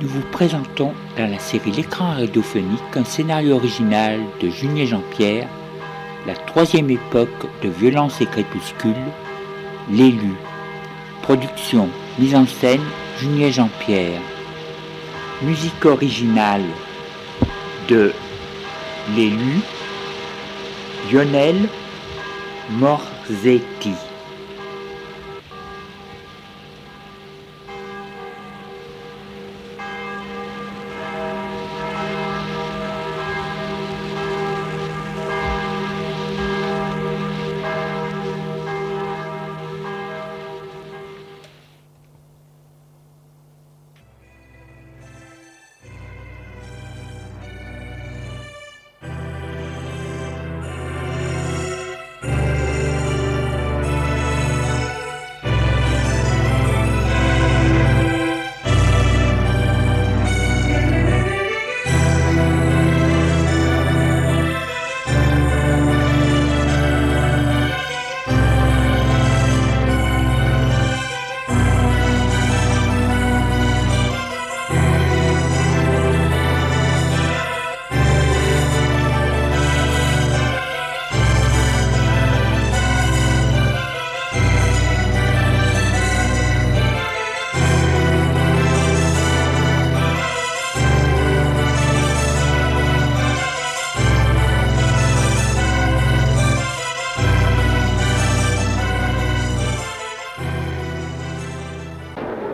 nous vous présentons dans la série L'écran radiophonique un scénario original de Junier Jean-Pierre, la troisième époque de violence et crépuscule, L'élu. Production, mise en scène, Junier Jean-Pierre. Musique originale de L'élu, Lionel Morzetti.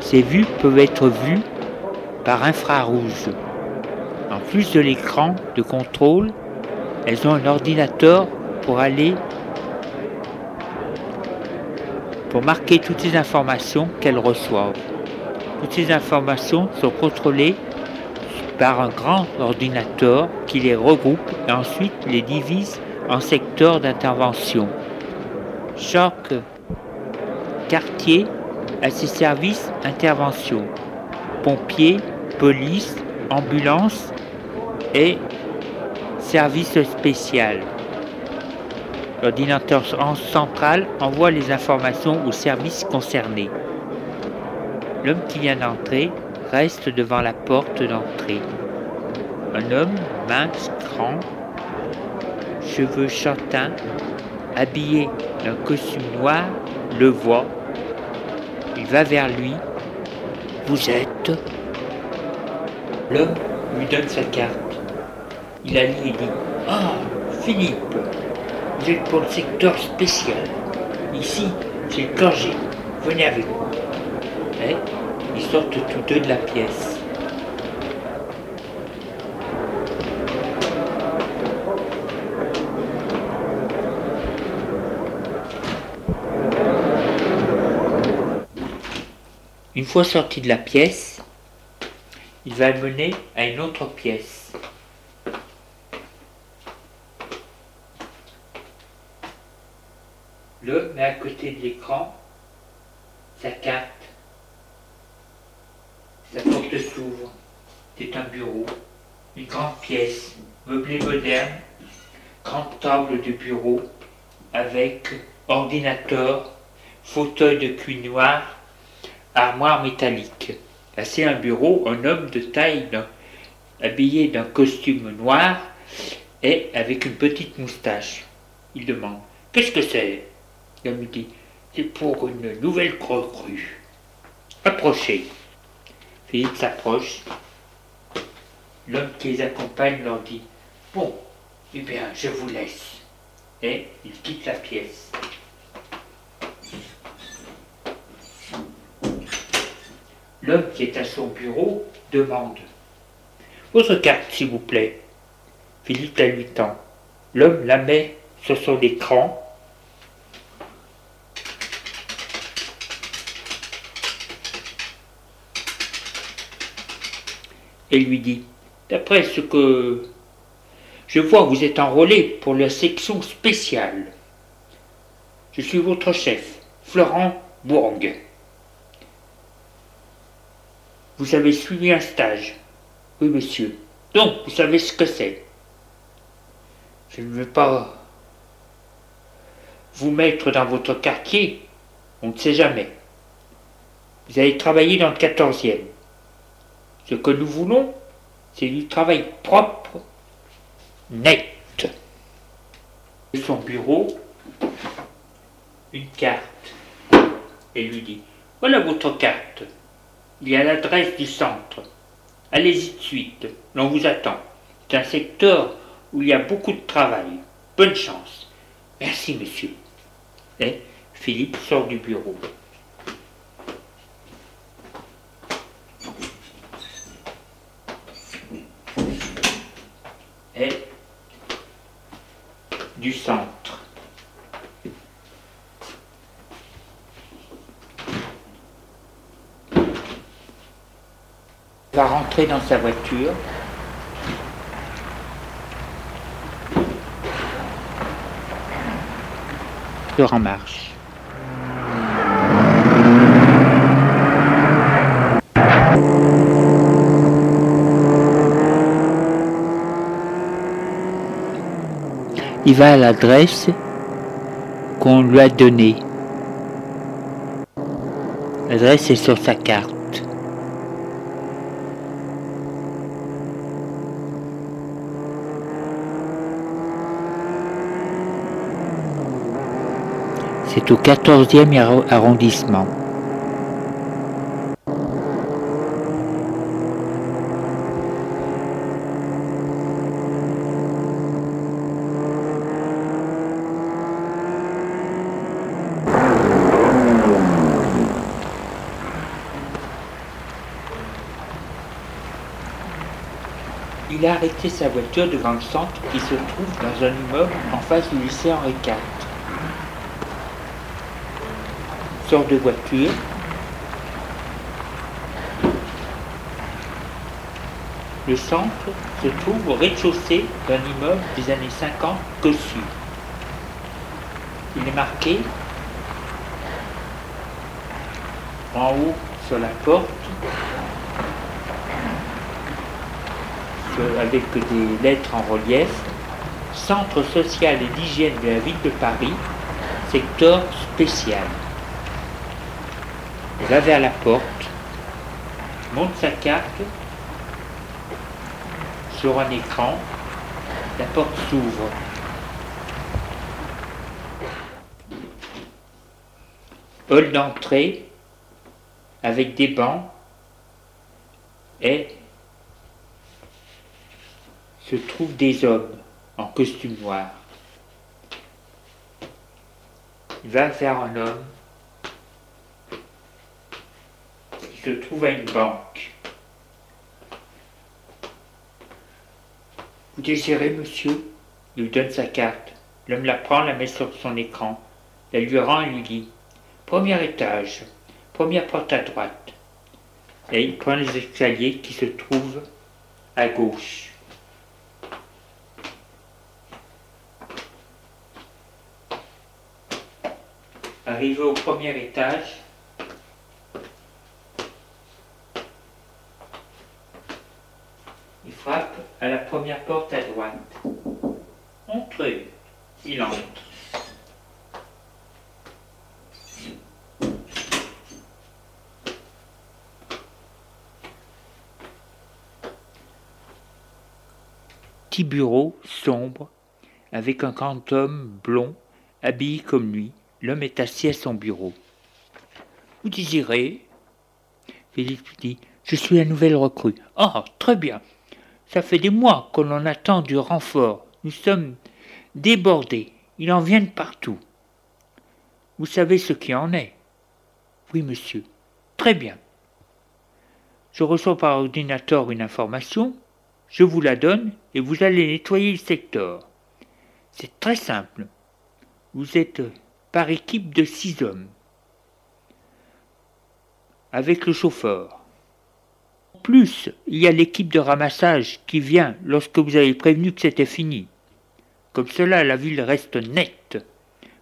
Ces vues peuvent être vues par infrarouge. En plus de l'écran de contrôle, elles ont un ordinateur pour marquer toutes les informations qu'elles reçoivent. Toutes ces informations sont contrôlées par un grand ordinateur qui les regroupe et ensuite les divise en secteurs d'intervention. Chaque quartier à ses services intervention, pompiers, police, ambulance et services spécial. L'ordinateur central envoie les informations aux services concernés. L'homme qui vient d'entrer reste devant la porte d'entrée. Un homme mince, grand, cheveux châtains, habillé d'un costume noir, le voit. Il va vers lui. Vous êtes... L'homme lui donne sa carte. Il la lit et dit « Ah, Philippe, vous êtes pour le secteur spécial. Ici, c'est le danger. Venez avec moi. » Et ils sortent tous deux de la pièce. Une fois sorti de la pièce, il va le mener à une autre pièce. L'homme met à côté de l'écran sa carte. Sa porte s'ouvre. C'est un bureau, une grande pièce, meublée moderne, grande table de bureau avec ordinateur, fauteuil de cuir noir, armoire métallique. Placé à un bureau, un homme de taille habillé d'un costume noir et avec une petite moustache. Il demande « Qu'est-ce que c'est ?» L'homme lui dit « C'est pour une nouvelle recrue. Approchez. » Philippe s'approche. L'homme qui les accompagne leur dit « Bon, eh bien, je vous laisse. » Et il quitte la pièce. L'homme qui est à son bureau demande « Votre carte, s'il vous plaît. » Philippe la lui tend. L'homme la met sur son écran. Et lui dit « D'après ce que je vois, vous êtes enrôlé pour la section spéciale. Je suis votre chef, Florent Bourg. Vous avez suivi un stage. » Oui, monsieur. Donc, vous savez ce que c'est. Je ne veux pas vous mettre dans votre quartier. On ne sait jamais. Vous allez travailler dans le 14e. Ce que nous voulons, c'est du travail propre, net. Son bureau, une carte, et lui dit « Voilà votre carte, il y a l'adresse du centre, allez-y de suite, l'on vous attend. C'est un secteur où il y a beaucoup de travail, bonne chance. Merci monsieur. » Et Philippe sort du bureau. Et du centre. Il va rentrer dans sa voiture. En marche. Il va à l'adresse qu'on lui a donnée. L'adresse est sur sa carte. C'est au 14e arrondissement. Il a arrêté sa voiture devant le centre qui se trouve dans un immeuble en face du lycée Henri IV. Sort de voiture, le centre se trouve au rez-de-chaussée d'un immeuble des années 50 cossu. Il est marqué en haut sur la porte avec des lettres en relief, Centre social et d'hygiène de la ville de Paris, secteur spécial. Il va vers la porte, monte sa carte sur un écran, la porte s'ouvre. Hall d'entrée avec des bancs et se trouvent des hommes en costume noir. Il va vers un homme. Se trouve à une banque. Vous désirez, monsieur? Il lui donne sa carte. L'homme la prend, la met sur son écran. La lui rend et lui dit « Premier étage, première porte à droite. » Et il prend les escaliers qui se trouvent à gauche. Arrivé au premier étage, frappe à la première porte à droite. Entrez. Il entre. Petit bureau sombre, avec un grand homme blond, habillé comme lui. L'homme est assis à son bureau. Vous désirez? Philippe dit, je suis la nouvelle recrue. Ah, très bien. Ça fait des mois que l'on attend du renfort. Nous sommes débordés. Il en vient de partout. Vous savez ce qui en est? Oui, monsieur. Très bien. Je reçois par ordinateur une information. Je vous la donne et vous allez nettoyer le secteur. C'est très simple. Vous êtes par équipe de 6 hommes. Avec le chauffeur. Plus, il y a l'équipe de ramassage qui vient lorsque vous avez prévenu que c'était fini. Comme cela, la ville reste nette.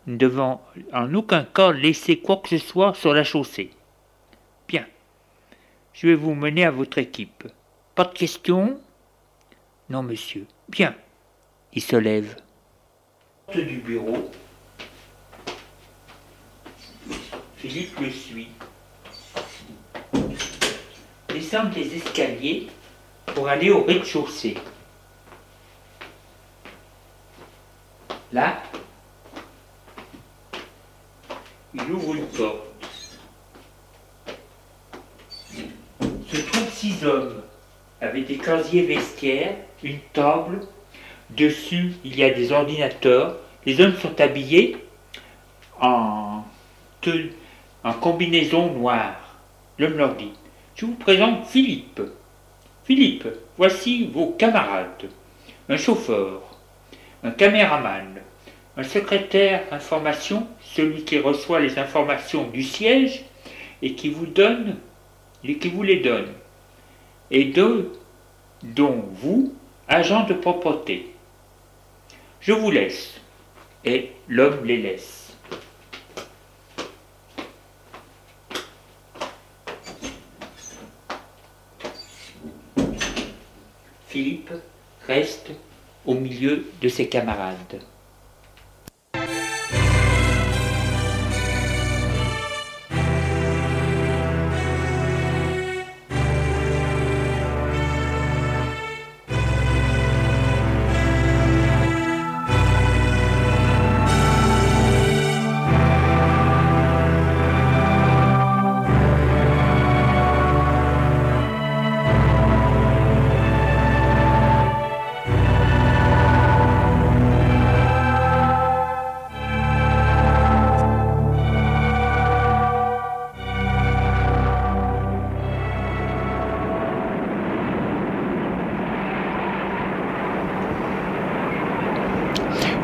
Nous ne devons en aucun cas laisser quoi que ce soit sur la chaussée. Bien. Je vais vous mener à votre équipe. Pas de questions? Non, monsieur. Bien. Il se lève. Du bureau. Philippe le suit. descendre les escaliers pour aller au rez-de-chaussée. Là, il ouvre une porte. Se trouvent 6 hommes, avec des casiers vestiaires, une table. Dessus, il y a des ordinateurs. Les hommes sont habillés en combinaison noire. L'homme leur dit, je vous présente Philippe. Philippe, voici vos camarades. Un chauffeur, un caméraman, un secrétaire information, celui qui reçoit les informations du siège et qui vous donne, et qui vous les donne, et deux, dont vous, agent de propreté. Je vous laisse. Et l'homme les laisse. Philippe reste au milieu de ses camarades.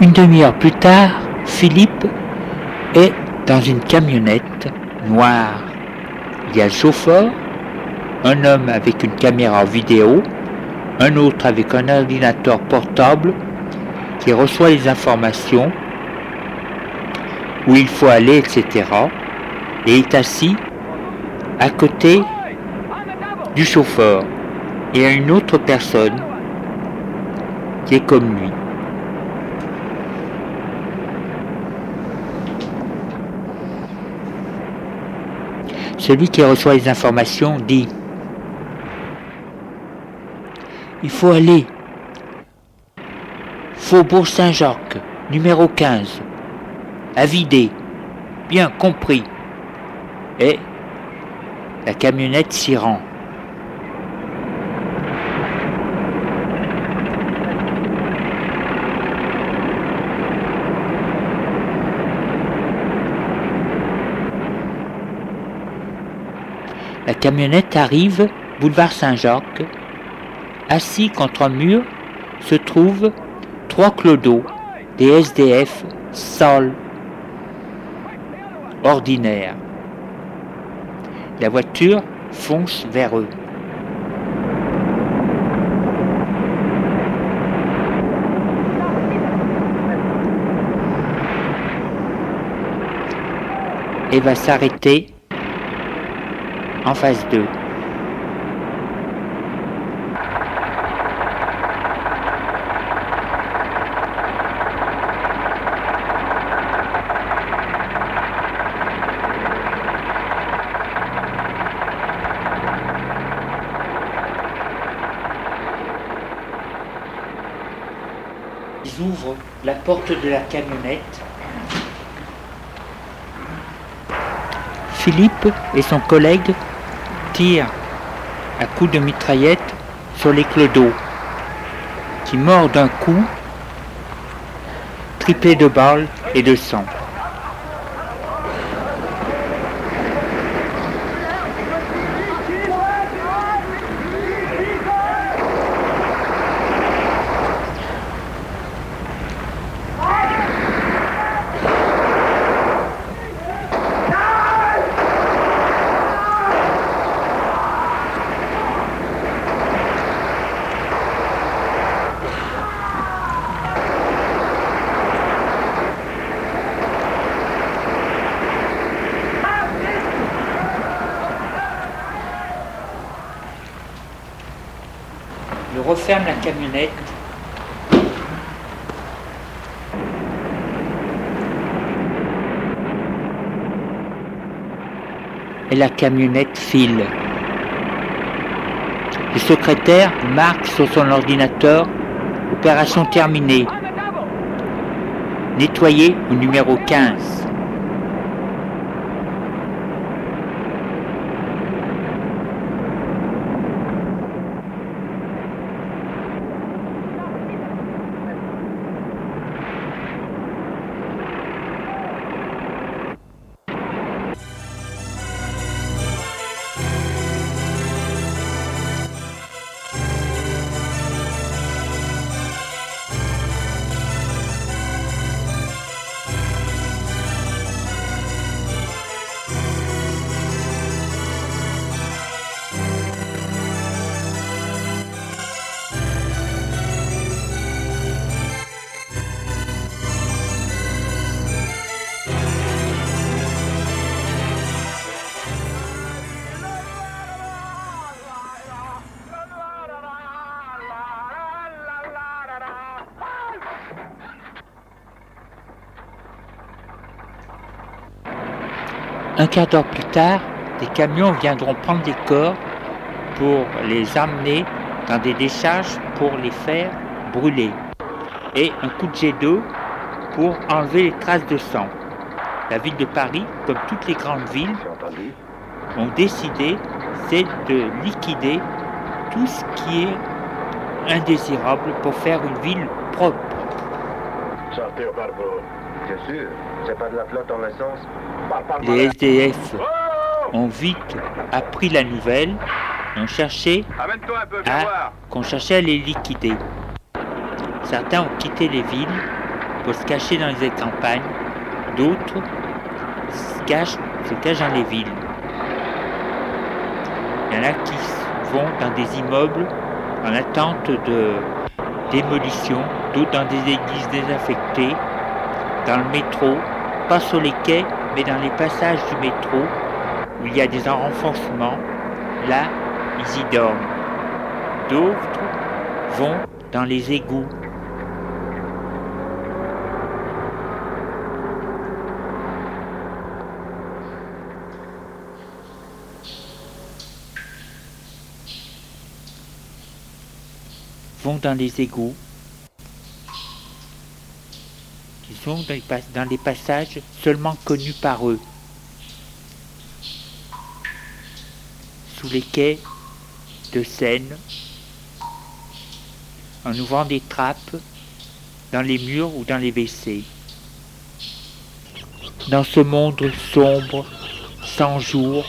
Une demi-heure plus tard, Philippe est dans une camionnette noire. Il y a le chauffeur, un homme avec une caméra vidéo, un autre avec un ordinateur portable qui reçoit les informations, où il faut aller, etc. Et est assis à côté du chauffeur. Il y a une autre personne qui est comme lui. Celui qui reçoit les informations dit « Il faut aller. Faubourg Saint-Jacques, numéro 15. À vider. Bien compris. » Et la camionnette s'y rend. La camionnette arrive, boulevard Saint-Jacques. Assis contre un mur se trouvent 3 clodos, des SDF sales, ordinaires. La voiture fonce vers eux. Et va s'arrêter en face d'eux. Ils ouvrent la porte de la camionnette. Philippe et son collègue tire à coups de mitraillette sur les clodos, qui mordent d'un coup, triplé de balles et de sang. Ferme la camionnette. Et la camionnette file. Le secrétaire marque sur son ordinateur « Opération terminée. Nettoyée au numéro 15. » Un quart d'heure plus tard, des camions viendront prendre des corps pour les emmener dans des décharges pour les faire brûler. Et un coup de jet d'eau pour enlever les traces de sang. La ville de Paris, comme toutes les grandes villes, ont décidé, c'est de liquider tout ce qui est indésirable pour faire une ville propre. Bien sûr, c'est pas de la flotte en essence. Les SDF ont vite appris la nouvelle, qu'on cherchait à les liquider. Certains ont quitté les villes pour se cacher dans les campagnes, d'autres se cachent dans les villes. Il y en a qui vont dans des immeubles en attente de démolition, d'autres dans des églises désaffectées, dans le métro, pas sur les quais, mais dans les passages du métro, où il y a des renforcements, là, ils y dorment. D'autres vont dans les égouts. Ils sont dans les passages seulement connus par eux. Sous les quais de Seine, en ouvrant des trappes, dans les murs ou dans les WC. Dans ce monde sombre, sans jour,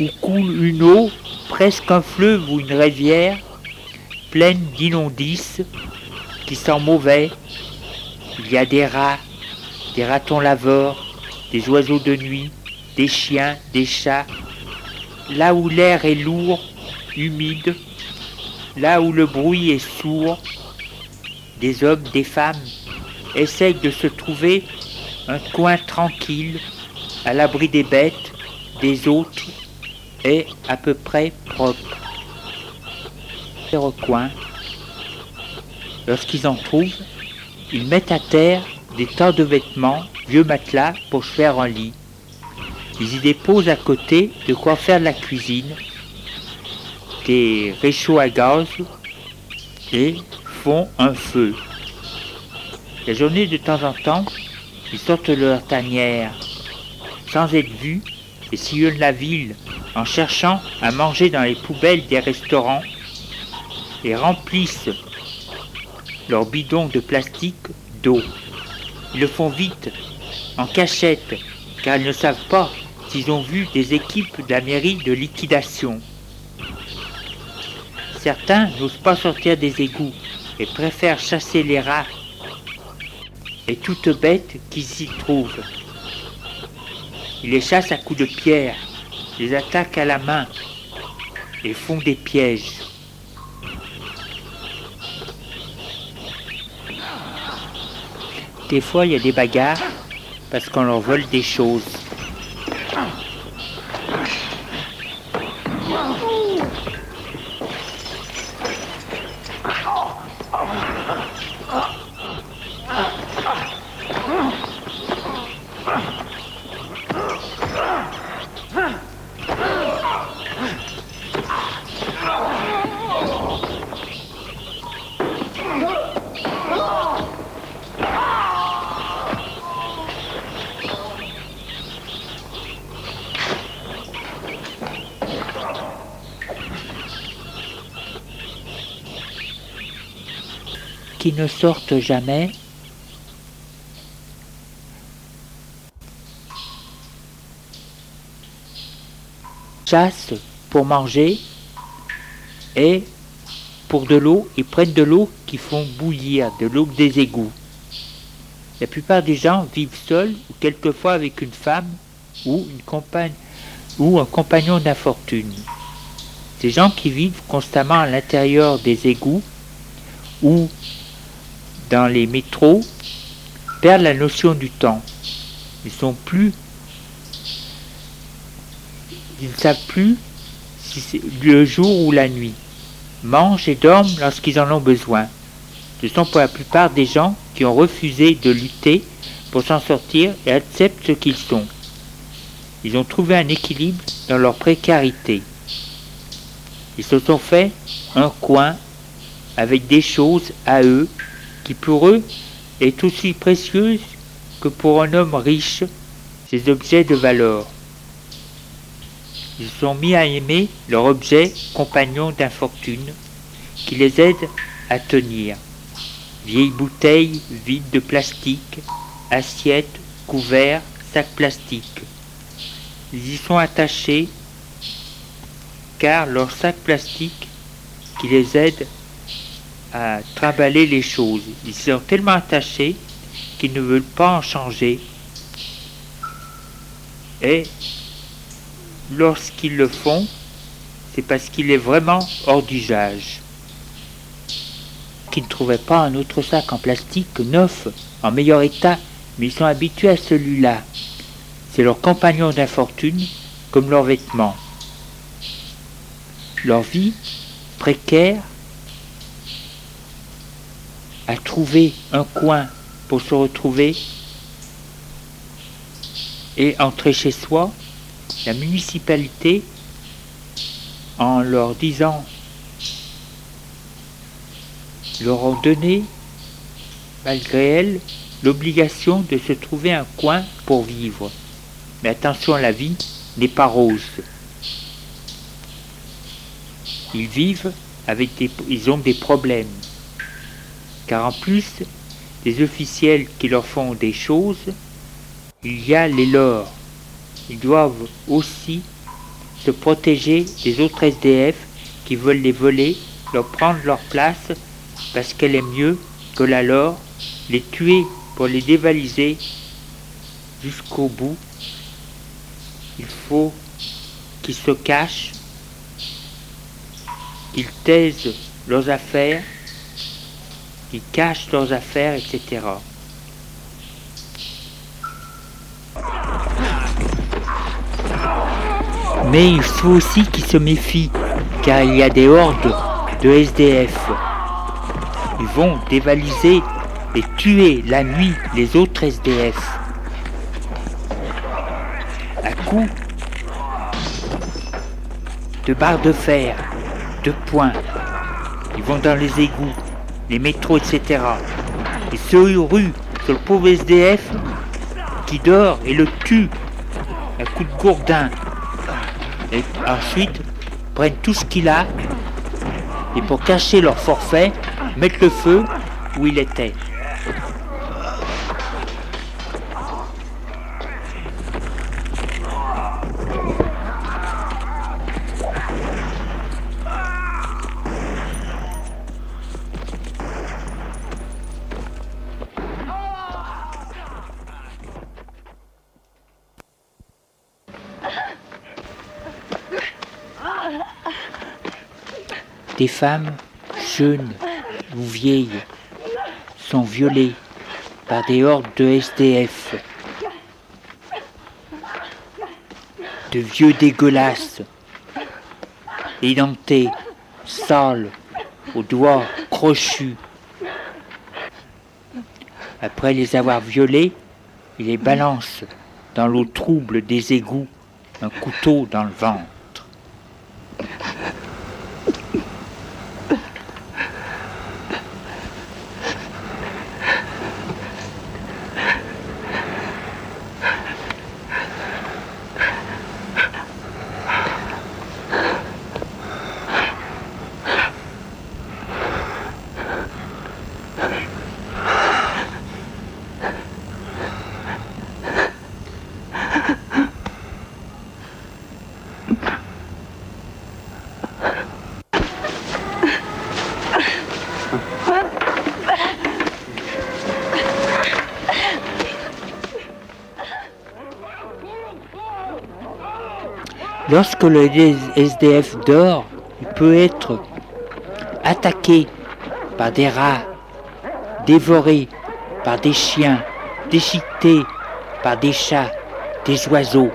où coule une eau, presque un fleuve ou une rivière, pleine d'inondices, qui sent mauvais. Il y a des rats, des ratons laveurs, des oiseaux de nuit, des chiens, des chats. Là où l'air est lourd, humide, là où le bruit est sourd, des hommes, des femmes essayent de se trouver un coin tranquille, à l'abri des bêtes, des autres, et à peu près propre. Ces recoins, lorsqu'ils en trouvent, ils mettent à terre des tas de vêtements, vieux matelas, pour se faire un lit. Ils y déposent à côté de quoi faire de la cuisine, des réchauds à gaz et font un feu. La journée, de temps en temps, ils sortent de leur tanière, sans être vus, et sillonnent la ville en cherchant à manger dans les poubelles des restaurants et remplissent leurs bidons de plastique d'eau. Ils le font vite, en cachette, car ils ne savent pas s'ils ont vu des équipes de la mairie de liquidation. Certains n'osent pas sortir des égouts et préfèrent chasser les rats et toute bête qui s'y trouve. Ils les chassent à coups de pierre, les attaquent à la main et font des pièges. Des fois, il y a des bagarres parce qu'on leur vole des choses. qui ne sortent jamais. Chassent pour manger et pour de l'eau, ils prennent de l'eau qu'ils font bouillir, de l'eau des égouts. La plupart des gens vivent seuls ou quelquefois avec une femme ou une compagne ou un compagnon d'infortune. Des gens qui vivent constamment à l'intérieur des égouts ou dans les métros perdent la notion du temps. Ils ne savent plus si c'est le jour ou la nuit. Mangent et dorment lorsqu'ils en ont besoin. Ce sont pour la plupart des gens qui ont refusé de lutter pour s'en sortir et acceptent ce qu'ils sont. Ils ont trouvé un équilibre dans leur précarité. Ils se sont fait un coin avec des choses à eux qui pour eux est aussi précieuse que pour un homme riche, ces objets de valeur. Ils se sont mis à aimer leur objet compagnon d'infortune qui les aide à tenir. Vieilles bouteilles vides de plastique, assiettes, couverts, sacs plastiques. Ils y sont attachés car leur sac plastique qui les aide à trimballer les choses. Ils sont tellement attachés qu'ils ne veulent pas en changer et lorsqu'ils le font, c'est parce qu'il est vraiment hors d'usage. Qu'ils ne trouvaient pas un autre sac en plastique neuf, en meilleur état, mais ils sont habitués à celui-là. C'est leur compagnon d'infortune, comme leurs vêtements. Leur vie précaire a trouvé un coin pour se retrouver et entrer chez soi. La municipalité, en leur disant, leur ont donné, malgré elle, l'obligation de se trouver un coin pour vivre. Mais attention, la vie n'est pas rose. Ils vivent avec ils ont des problèmes. Car en plus des officiels qui leur font des choses, il y a les leurs. Ils doivent aussi se protéger des autres SDF qui veulent les voler, leur prendre leur place parce qu'elle est mieux que la leur, les tuer pour les dévaliser jusqu'au bout. Il faut qu'ils se cachent, qu'ils taisent leurs affaires, qu'ils cachent leurs affaires, etc. Mais il faut aussi qu'ils se méfient, car il y a des hordes de SDF. Ils vont dévaliser et tuer la nuit les autres SDF. À coups de barres de fer, de poings. Ils vont dans les égouts, les métros, etc. Ils se ruent sur le pauvre SDF qui dort et le tue à coups de gourdin. Et ensuite, prennent tout ce qu'il a et pour cacher leur forfait, mettent le feu où il était. Des femmes, jeunes ou vieilles, sont violées par des hordes de SDF, de vieux dégueulasses, édentés, sales, aux doigts crochus. Après les avoir violées, ils les balancent dans l'eau trouble des égouts, un couteau dans le ventre. Lorsque le SDF dort, il peut être attaqué par des rats, dévoré par des chiens, déchiqueté par des chats, des oiseaux.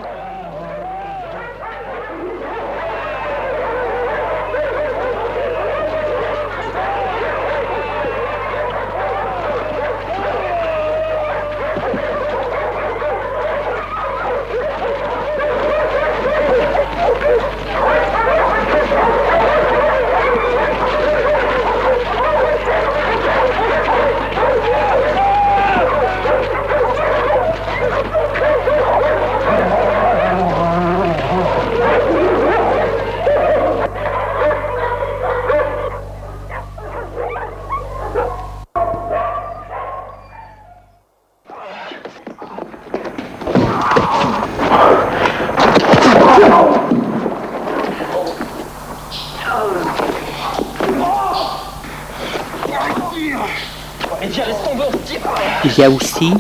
Il y a aussi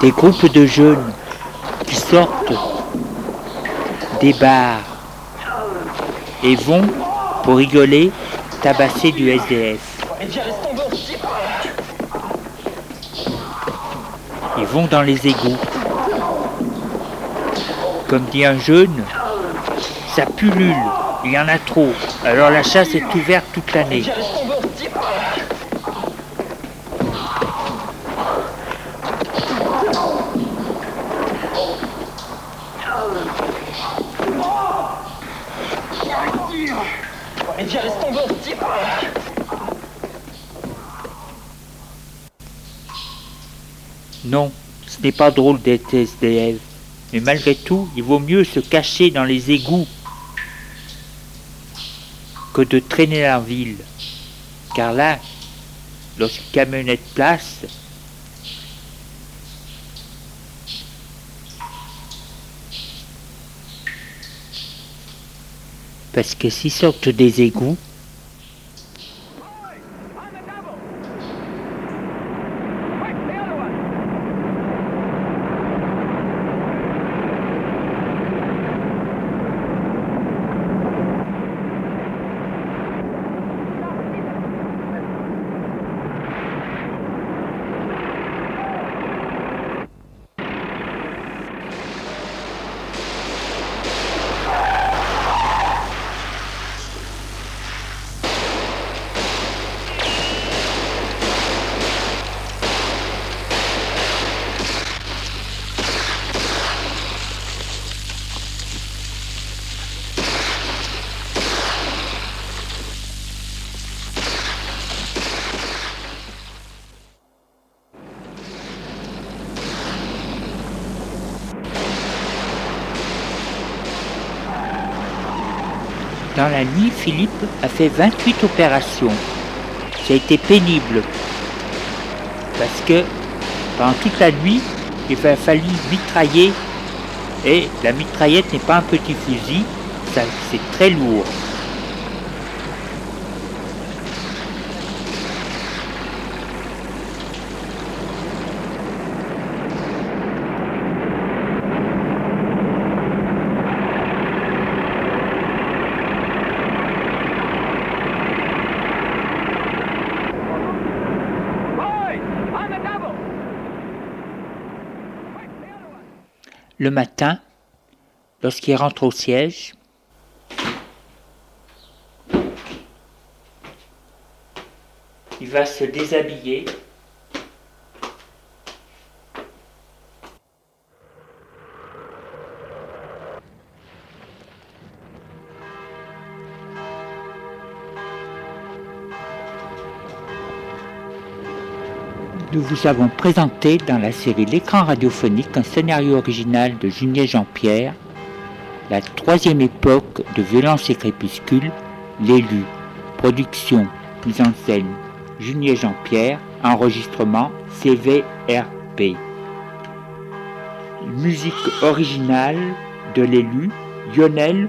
des groupes de jeunes qui sortent des bars et vont, pour rigoler, tabasser du SDF. Ils vont dans les égouts. Comme dit un jeune, ça pullule, il y en a trop, alors la chasse est ouverte toute l'année. Non, ce n'est pas drôle d'être SDF, mais malgré tout, il vaut mieux se cacher dans les égouts que de traîner en ville. Car là, lorsqu'une camionnette place, parce que s'ils sortent des égouts, dans la nuit, Philippe a fait 28 opérations. Ça a été pénible parce que pendant toute la nuit, il a fallu mitrailler, et la mitraillette n'est pas un petit fusil, ça, c'est très lourd. Le matin, lorsqu'il rentre au siège, il va se déshabiller. Nous vous avons présenté dans la série L'écran radiophonique un scénario original de Junier Jean-Pierre, La troisième époque de violence et crépuscule, L'élu. Production, mise en scène, Junier Jean-Pierre, enregistrement, CVRP. Musique originale de L'élu, Lionel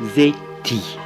Morzetti.